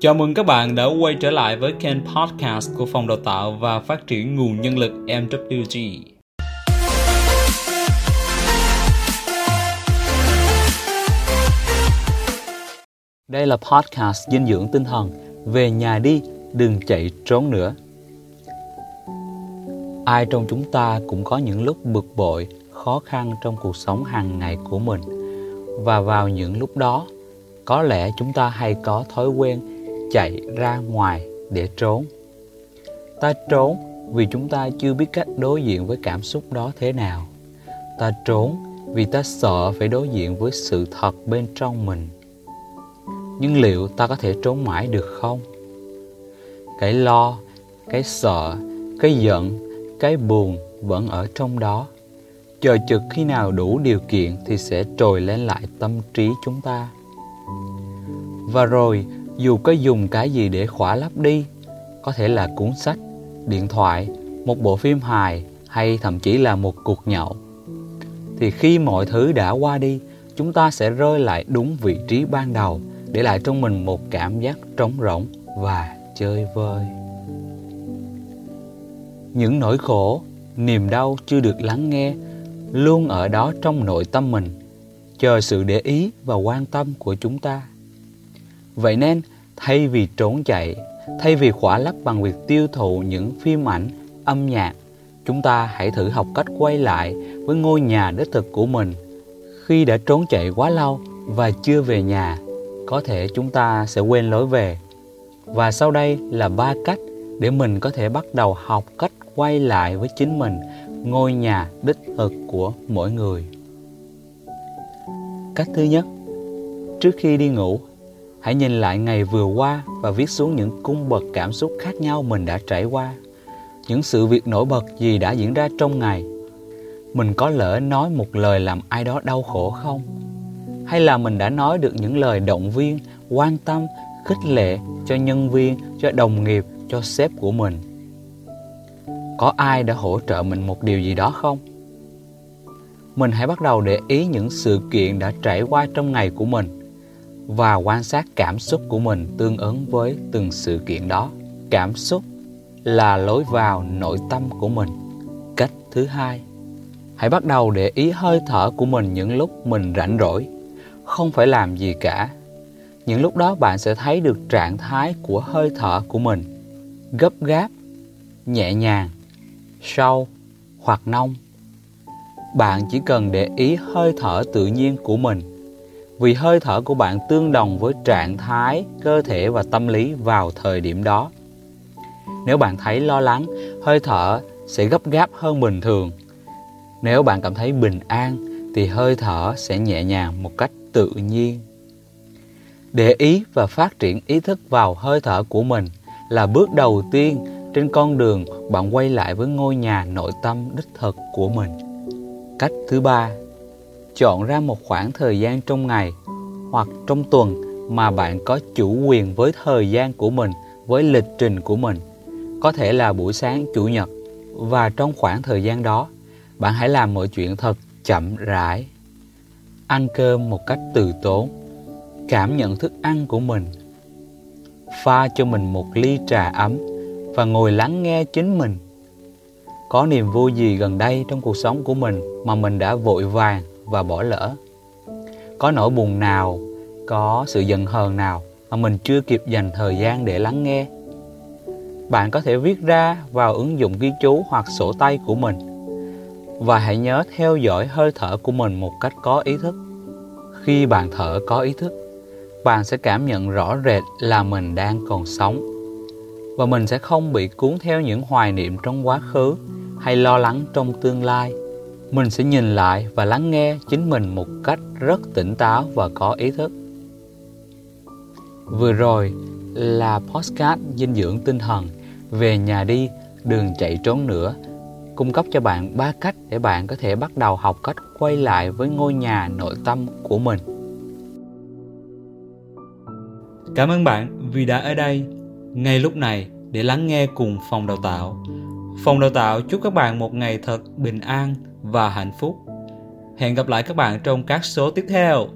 Chào mừng các bạn đã quay trở lại với kênh podcast của Phòng Đào Tạo và Phát triển Nguồn Nhân lực MWG. Đây là podcast dinh dưỡng tinh thần, về nhà đi, đừng chạy trốn nữa. Ai trong chúng ta cũng có những lúc bực bội, khó khăn trong cuộc sống hàng ngày của mình. Và vào những lúc đó, có lẽ chúng ta hay có thói quen chạy ra ngoài để trốn. Ta trốn vì chúng ta chưa biết cách đối diện với cảm xúc đó thế nào. Ta trốn vì ta sợ phải đối diện với sự thật bên trong mình. Nhưng liệu ta có thể trốn mãi được không? Cái lo, cái sợ, cái giận, cái buồn vẫn ở trong đó. Chờ chực khi nào đủ điều kiện thì sẽ trồi lên lại tâm trí chúng ta. Và rồi, dù có dùng cái gì để khỏa lấp đi, có thể là cuốn sách, điện thoại, một bộ phim hài hay thậm chí là một cuộc nhậu, thì khi mọi thứ đã qua đi, chúng ta sẽ rơi lại đúng vị trí ban đầu, để lại trong mình một cảm giác trống rỗng và chơi vơi. Những nỗi khổ, niềm đau chưa được lắng nghe luôn ở đó trong nội tâm mình, chờ sự để ý và quan tâm của chúng ta. Vậy nên, thay vì trốn chạy, thay vì khỏa lấp bằng việc tiêu thụ những phim ảnh, âm nhạc, chúng ta hãy thử học cách quay lại với ngôi nhà đích thực của mình. Khi đã trốn chạy quá lâu và chưa về nhà, có thể chúng ta sẽ quên lối về. Và sau đây là 3 cách để mình có thể bắt đầu học cách quay lại với chính mình, ngôi nhà đích thực của mỗi người. Cách thứ nhất, trước khi đi ngủ, hãy nhìn lại ngày vừa qua và viết xuống những cung bậc cảm xúc khác nhau mình đã trải qua, những sự việc nổi bật gì đã diễn ra trong ngày. Mình có lỡ nói một lời làm ai đó đau khổ không? Hay là mình đã nói được những lời động viên, quan tâm, khích lệ cho nhân viên, cho đồng nghiệp, cho sếp của mình? Có ai đã hỗ trợ mình một điều gì đó không? Mình hãy bắt đầu để ý những sự kiện đã trải qua trong ngày của mình và quan sát cảm xúc của mình tương ứng với từng sự kiện đó. Cảm xúc là lối vào nội tâm của mình. Cách thứ hai, hãy bắt đầu để ý hơi thở của mình những lúc mình rảnh rỗi, không phải làm gì cả. Những lúc đó bạn sẽ thấy được trạng thái của hơi thở của mình, gấp gáp, nhẹ nhàng, sâu hoặc nông. Bạn chỉ cần để ý hơi thở tự nhiên của mình, vì hơi thở của bạn tương đồng với trạng thái, cơ thể và tâm lý vào thời điểm đó. Nếu bạn thấy lo lắng, hơi thở sẽ gấp gáp hơn bình thường. Nếu bạn cảm thấy bình an, thì hơi thở sẽ nhẹ nhàng một cách tự nhiên. Để ý và phát triển ý thức vào hơi thở của mình là bước đầu tiên trên con đường bạn quay lại với ngôi nhà nội tâm đích thực của mình. Cách thứ ba, chọn ra một khoảng thời gian trong ngày hoặc trong tuần mà bạn có chủ quyền với thời gian của mình, với lịch trình của mình. Có thể là buổi sáng Chủ nhật, và trong khoảng thời gian đó, bạn hãy làm mọi chuyện thật chậm rãi. Ăn cơm một cách từ tốn, cảm nhận thức ăn của mình, pha cho mình một ly trà ấm và ngồi lắng nghe chính mình. Có niềm vui gì gần đây trong cuộc sống của mình mà mình đã vội vàng và bỏ lỡ? Có nỗi buồn nào, có sự giận hờn nào mà mình chưa kịp dành thời gian để lắng nghe? Bạn có thể viết ra vào ứng dụng ghi chú hoặc sổ tay của mình, và hãy nhớ theo dõi hơi thở của mình một cách có ý thức. Khi bạn thở có ý thức, bạn sẽ cảm nhận rõ rệt là mình đang còn sống, và mình sẽ không bị cuốn theo những hoài niệm trong quá khứ hay lo lắng trong tương lai. Mình sẽ nhìn lại và lắng nghe chính mình một cách rất tỉnh táo và có ý thức. Vừa rồi là podcast dinh dưỡng tinh thần, về nhà đi, đừng chạy trốn nữa, cung cấp cho bạn 3 cách để bạn có thể bắt đầu học cách quay lại với ngôi nhà nội tâm của mình. Cảm ơn bạn vì đã ở đây ngay lúc này để lắng nghe cùng Phòng Đào Tạo. Phòng Đào Tạo chúc các bạn một ngày thật bình an và hạnh phúc. Hẹn gặp lại các bạn trong các số tiếp theo.